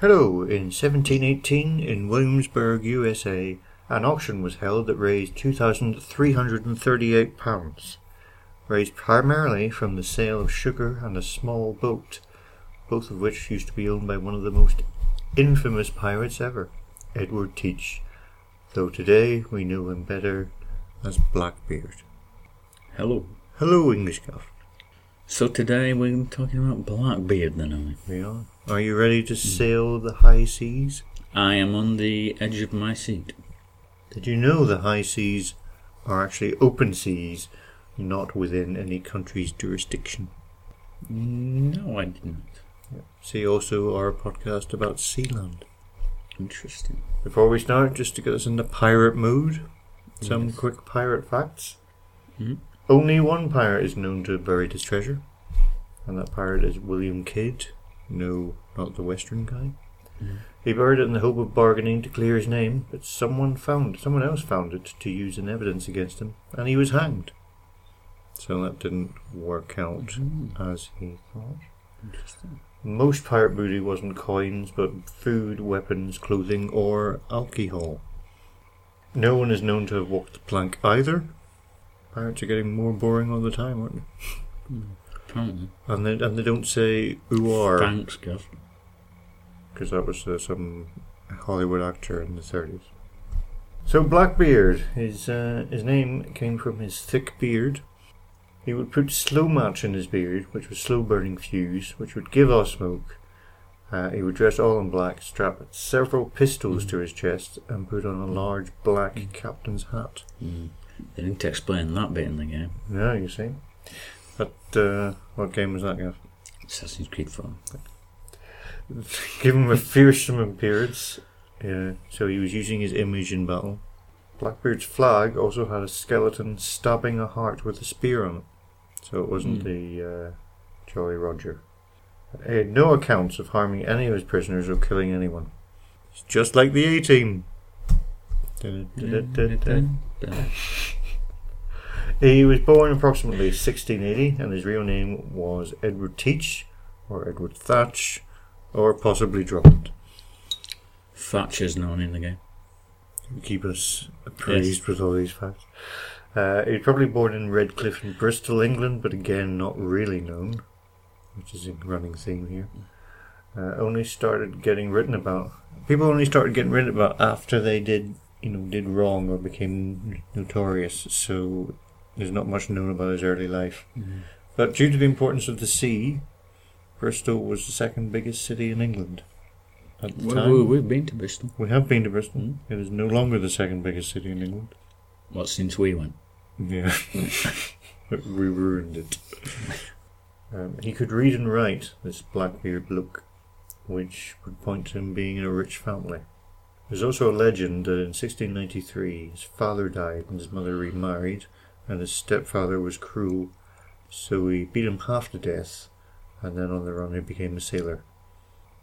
Hello! In 1718, in Williamsburg, USA, an auction was held that raised £2,338, raised primarily from the sale of sugar and a small boat, both of which used to be owned by one of the most infamous pirates ever, Edward Teach, though today we know him better as Blackbeard. Hello. Hello, English Gaff. So today we're talking about Blackbeard then, aren't we? We are. Are you ready to sail the high seas? I am on the edge of my seat. Did you know the high seas are actually open seas, not within any country's jurisdiction? No, I didn't. Yeah. See also our podcast about Sealand. Interesting. Before we start, just to get us in the pirate mood, some quick pirate facts. Mm-hmm. Only one pirate is known to have buried his treasure, and that pirate is William Kidd. No, not the Western guy. Mm. He buried it in the hope of bargaining to clear his name, but someone else found it to use in evidence against him, and he was hanged. So that didn't work out as he thought. Interesting. Most pirate booty wasn't coins, but food, weapons, clothing, or alcohol. No one is known to have walked the plank either. Pirates are getting more boring all the time, aren't they? Mm. And they don't say ooh-ar. Thanks, Gav. Because that was some Hollywood actor in the 30s. So Blackbeard, his name came from his thick beard. He would put slow match in his beard, which was slow-burning fuse, which would give off smoke. He would dress all in black, strap several pistols to his chest, and put on a large black captain's hat. Mm. They didn't explain that bit in the game. No, you see. But what game was that, Gav? Assassin's Creed 4. Give him a fearsome appearance, so he was using his image in battle. Blackbeard's flag also had a skeleton stabbing a heart with a spear on it, so it wasn't the Jolly Roger. He had no accounts of harming any of his prisoners or killing anyone. It's just like the A-Team. He was born approximately 1680, and his real name was Edward Teach, or Edward Thatch, or possibly Drummond. Thatch is known in the game. Keep us appraised with all these facts. He was probably born in Redcliffe in Bristol, England, but again not really known, which is a running theme here. People only started getting written about after they did wrong or became notorious. So there's not much known about his early life. Mm-hmm. But due to the importance of the sea, Bristol was the second biggest city in England. At the time. We've been to Bristol. We have been to Bristol. Mm-hmm. It is no longer the second biggest city in England. Well, since we went. Yeah. We ruined it. He could read and write, this Blackbeard bloke, which would point to him being in a rich family. There's also a legend that in 1693 his father died and his mother remarried, and his stepfather was cruel, so he beat him half to death, and then on the run he became a sailor.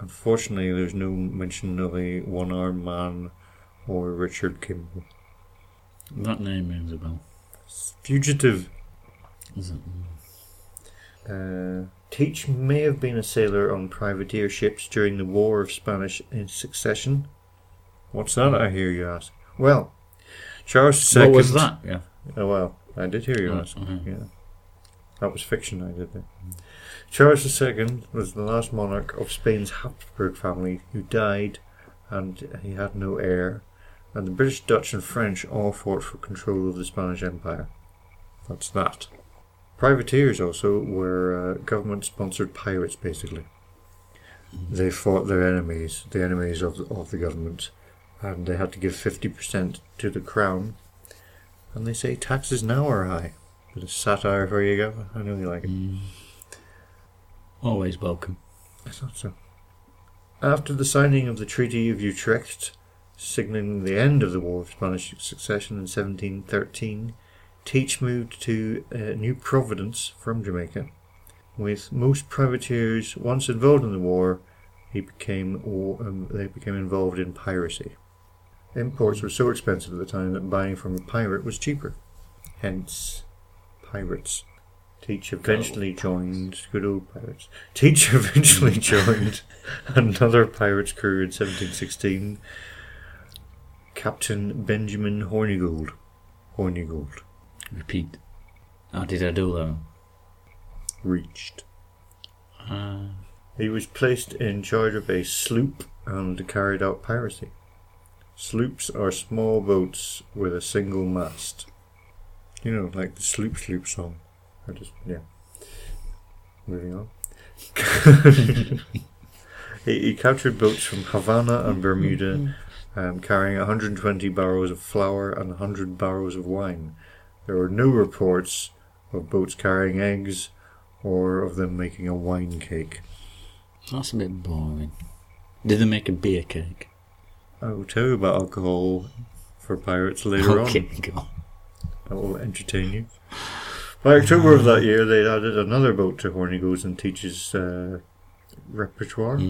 Unfortunately, there's no mention of a one-armed man or Richard Kimble. That name rings a bell. Fugitive. Is it? Teach may have been a sailor on privateer ships during the War of Spanish Succession. What's that, I hear you ask? Well, Charles II... What was that? Yeah. Oh, well, I did hear you ask. Uh-huh. Yeah. That was fiction I did there. Charles II was the last monarch of Spain's Habsburg family who died, and he had no heir, and the British, Dutch and French all fought for control of the Spanish Empire. That's that. Privateers also were government-sponsored pirates, basically. They fought their enemies, the enemies of the government, and they had to give 50% to the crown. And they say taxes now are high. Bit of satire for you, Gav. I know you like it. Always welcome. I thought so. After the signing of the Treaty of Utrecht, signalling the end of the War of Spanish Succession in 1713, Teach moved to New Providence from Jamaica. With most privateers once involved in the war, they became involved in piracy. Imports were so expensive at the time that buying from a pirate was cheaper. Hence, pirates. Teach eventually joined... another pirate's crew in 1716, Captain Benjamin Hornigold. Hornigold. Repeat. How did I do though? Reached. He was placed in charge of a sloop and carried out piracy. Sloops are small boats with a single mast. You know, like the Sloop Sloop song. I just, yeah. Moving on. He captured boats from Havana and Bermuda, carrying 120 barrels of flour and 100 barrels of wine. There were no reports of boats carrying eggs or of them making a wine cake. That's a bit boring. Did they make a beer cake? I will tell you about alcohol for pirates later on. Okay, go on. That will entertain you. By October of that year, they added another boat to Hornigold's and Teach's repertoire.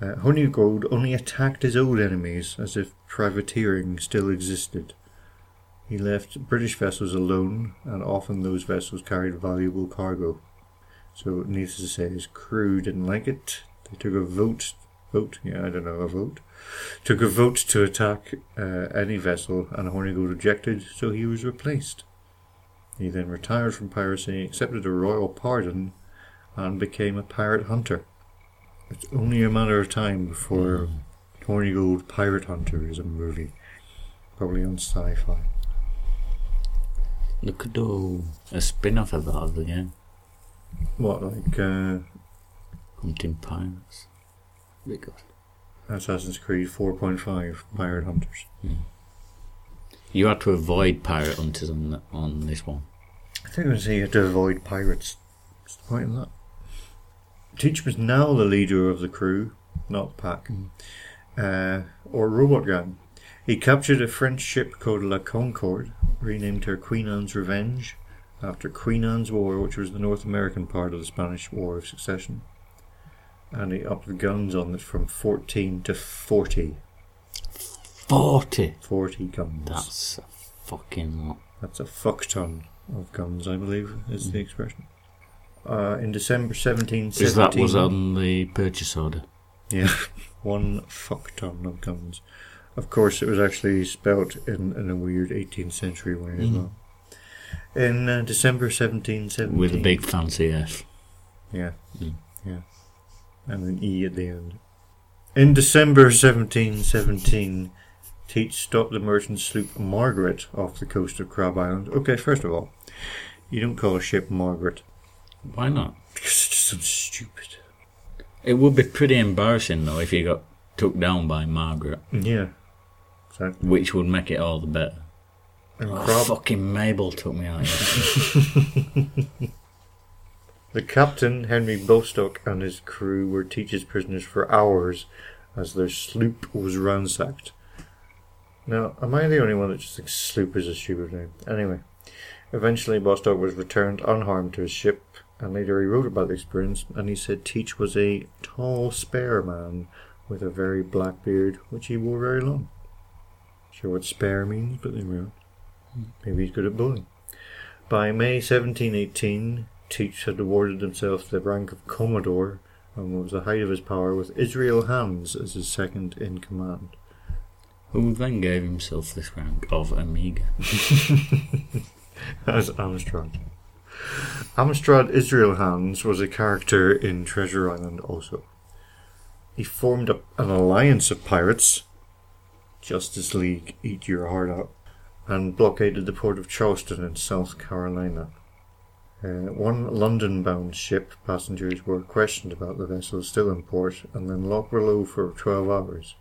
Hornigold only attacked his old enemies, as if privateering still existed. He left British vessels alone, and often those vessels carried valuable cargo. So, needless to say, his crew didn't like it. They took a vote to attack any vessel, and Hornigold objected, so he was replaced. He then retired from piracy, accepted a royal pardon, and became a pirate hunter. It's only a matter of time before Hornigold Pirate Hunter is a movie, probably on Sci-Fi. They could do a spin-off of that, yeah. What, like Hunting Pirates? Be good. Assassin's Creed 4.5 Pirate Hunters. Mm. You had to avoid pirate hunters on this one. I think it was you had to avoid pirates. What's the point in that? Teach was now the leader of the crew, not pack, or robot gang. He captured a French ship called La Concorde, renamed her Queen Anne's Revenge, after Queen Anne's War, which was the North American part of the Spanish War of Succession. And he upped the guns on it from 14 to 40. 40? 40 guns. That's a fucking lot. That's a fuckton of guns, I believe, is the expression. In December 1717... Because that was on the purchase order. Yeah, one fuckton of guns. Of course, it was actually spelt in a weird 18th century way as well. In December 1717... With a big fancy F. Yeah, yeah. And an E at the end. In December 1717, Teach stopped the merchant sloop Margaret off the coast of Crab Island. Okay, first of all, you don't call a ship Margaret. Why not? Because it's just so stupid. It would be pretty embarrassing, though, if you got took down by Margaret. Yeah, exactly. Which would make it all the better. And fucking Mabel took me out here. The captain, Henry Bostock, and his crew were Teach's prisoners for hours as their sloop was ransacked. Now, am I the only one that just thinks sloop is a stupid name? Anyway, eventually Bostock was returned unharmed to his ship, and later he wrote about the experience, and he said Teach was a tall, spare man with a very black beard, which he wore very long. Not sure what spare means, but they were. Maybe he's good at bowling. By May 1718... Teach had awarded himself the rank of Commodore and was the height of his power, with Israel Hands as his second in command. Who then gave himself this rank of Amiga? As Amstrad. Amstrad Israel Hands was a character in Treasure Island also. He formed an alliance of pirates, Justice League, eat your heart out, and blockaded the port of Charleston in South Carolina. One London-bound ship passengers were questioned about the vessel still in port and then locked below for 12 hours.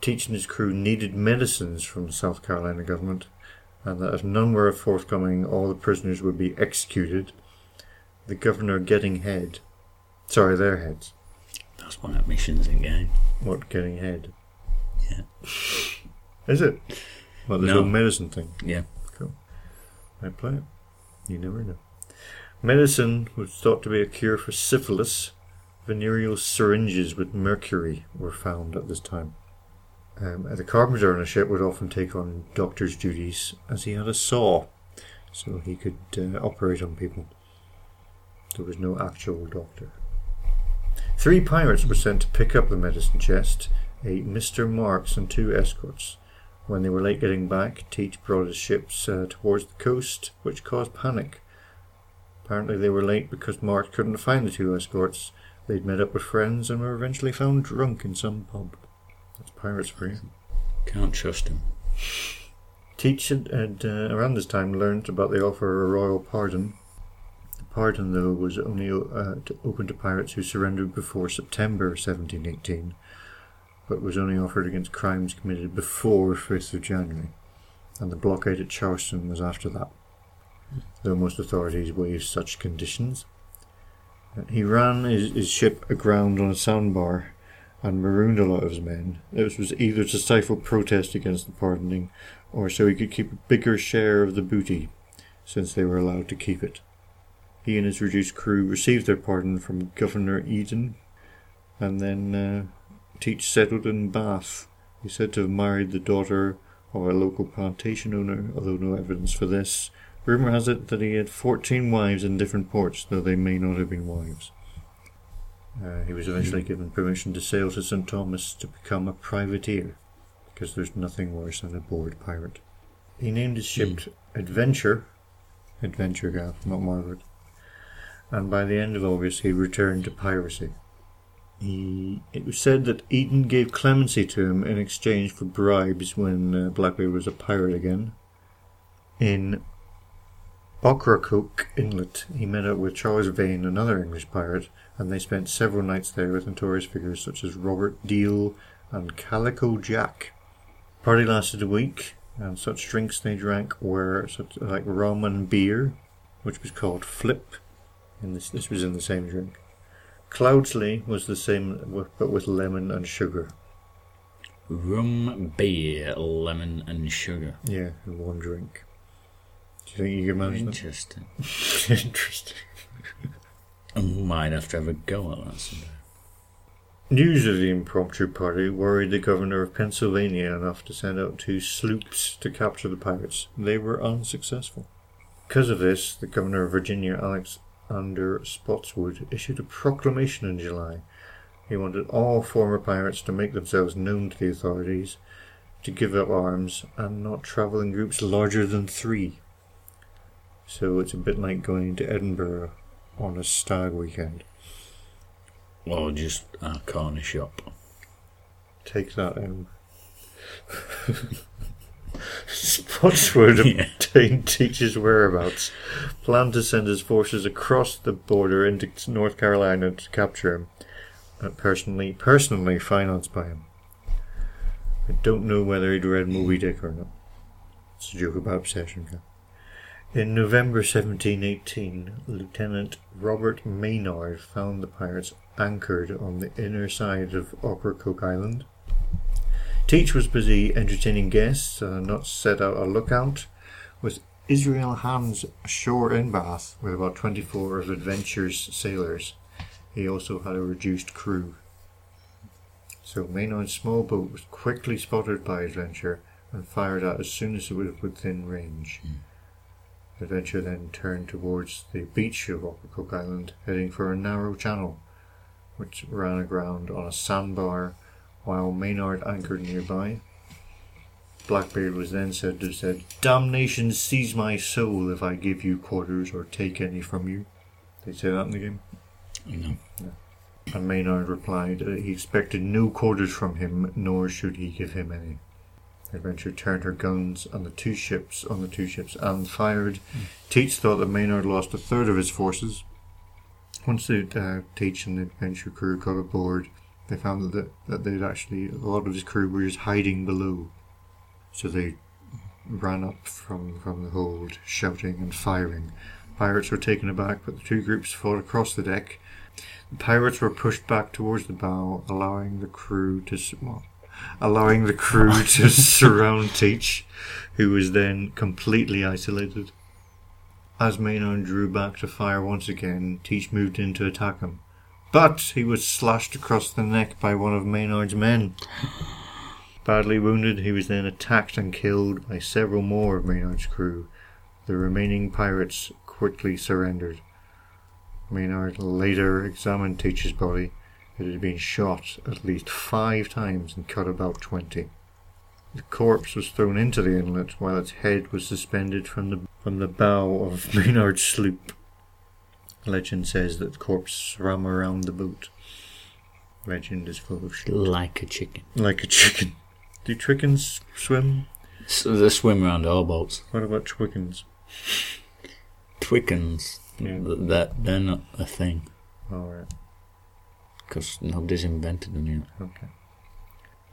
Teach and his crew needed medicines from the South Carolina government, and that if none were forthcoming, all the prisoners would be executed, the governor getting head. Sorry, their heads. That's one of missions again. What, getting head? Yeah. Is it? Well, the whole medicine thing. Yeah. Cool. I play it. You never know. Medicine was thought to be a cure for syphilis. Venereal syringes with mercury were found at this time. The carpenter on a ship would often take on doctor's duties, as he had a saw, so he could operate on people. There was no actual doctor. Three pirates were sent to pick up the medicine chest, a Mr. Marks and two escorts. When they were late getting back, Teach brought his ships towards the coast, which caused panic. Apparently they were late because Marks couldn't find the two escorts. They'd met up with friends and were eventually found drunk in some pub. That's pirates for you. Can't trust him. Teach had around this time, learned about the offer of a royal pardon. The pardon, though, was only open to pirates who surrendered before September 1718, but was only offered against crimes committed before 5th of January, and the blockade at Charleston was after that, though most authorities waived such conditions. He ran his ship aground on a sandbar and marooned a lot of his men. This was either to stifle protest against the pardoning, or so he could keep a bigger share of the booty, since they were allowed to keep it. He and his reduced crew received their pardon from Governor Eden, and then Teach settled in Bath. He said to have married the daughter of a local plantation owner, although no evidence for this. Rumour has it that he had 14 wives in different ports, though they may not have been wives. He was eventually given permission to sail to St. Thomas to become a privateer, because there's nothing worse than a bored pirate. He named his ship Adventure Galley, not Margaret, and by the end of August he returned to piracy. It was said that Eden gave clemency to him in exchange for bribes when Blackbeard was a pirate again. In Ocracoke Inlet, he met up with Charles Vane, another English pirate, and they spent several nights there with notorious figures such as Robert Deal and Calico Jack. Party lasted a week, and such drinks they drank were like rum and beer, which was called flip, and this was in the same drink. Cloudsley was the same, but with lemon and sugar. Rum, beer, lemon and sugar. Yeah, in one drink. Do you think you can manage that? Interesting. Interesting. I might have to have a go at that someday. News of the impromptu party worried the governor of Pennsylvania enough to send out two sloops to capture the pirates. They were unsuccessful. Because of this, the governor of Virginia, Alexander Spotswood, issued a proclamation in July. He wanted all former pirates to make themselves known to the authorities, to give up arms, and not travel in groups larger than 3. So it's a bit like going to Edinburgh on a stag weekend. Or just a corner shop. Take that out. Spotswood obtained Teach's whereabouts, planned to send his forces across the border into North Carolina to capture him, and personally financed by him. I don't know whether he'd read Moby Dick or not. It's a joke about obsession, guy. In November 1718, Lieutenant Robert Maynard found the pirates anchored on the inner side of Ocracoke Island. Teach was busy entertaining guests and not set out a lookout, with Israel Hands ashore in Bath with about 24 of Adventure's sailors. He also had a reduced crew. So Maynard's small boat was quickly spotted by Adventure and fired at as soon as it was within range. Adventure then turned towards the beach of Ocracoke Island, heading for a narrow channel, which ran aground on a sandbar while Maynard anchored nearby. Blackbeard was then said to have said, "Damnation seize my soul if I give you quarters or take any from you." Did he say that in the game? No. Yeah. And Maynard replied that he expected no quarters from him, nor should he give him any. Adventure turned her guns on the two ships and fired. Teach thought that Maynard lost a third of his forces. Once Teach and the Adventure crew got aboard, they found that they'd actually, a lot of his crew were just hiding below. So they ran up from the hold, shouting and firing. Pirates were taken aback, but the two groups fought across the deck. The pirates were pushed back towards the bow, allowing the crew to surround Teach, who was then completely isolated. As Maynard drew back to fire once again, Teach moved in to attack him, but he was slashed across the neck by one of Maynard's men. Badly wounded, he was then attacked and killed by several more of Maynard's crew. The remaining pirates quickly surrendered. Maynard later examined Teach's body, who had been shot at least 5 times and cut about 20. The corpse was thrown into the inlet while its head was suspended from the bow of Maynard's sloop. Legend says that the corpse swam around the boat. Legend is full of shit. Like a chicken. Like a chicken. Do chickens swim? So they swim around our boats. What about twickens? Twickens? Yeah. They're not a thing. Alright. Because nobody's invented them yet. Okay.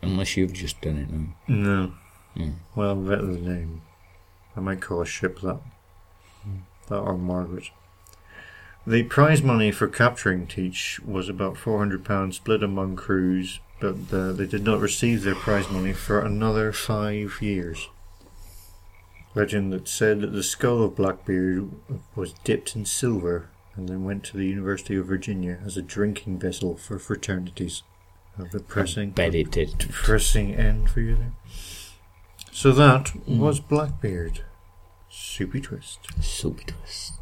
Unless you've just done it now. No. Yeah. Well, I'm better than the name. I might call a ship that. Mm. That or Margaret. The prize money for capturing Teach was about £400 split among crews, but they did not receive their prize money for another 5 years. Legend that said that the skull of Blackbeard was dipped in silver and then went to the University of Virginia as a drinking vessel for fraternities. A depressing, depressing end for you there. So that was Blackbeard. Soupy twist.